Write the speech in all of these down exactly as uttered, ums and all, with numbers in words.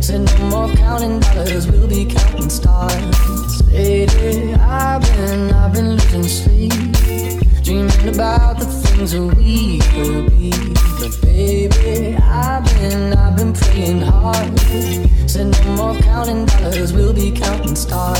Say no more counting dollars, we'll be counting stars. Lady, I've been, I've been losing sleep, dreaming about the things that we could be. But baby, I've been, I've been praying hard. Say no more counting dollars, we'll be counting stars.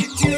you do.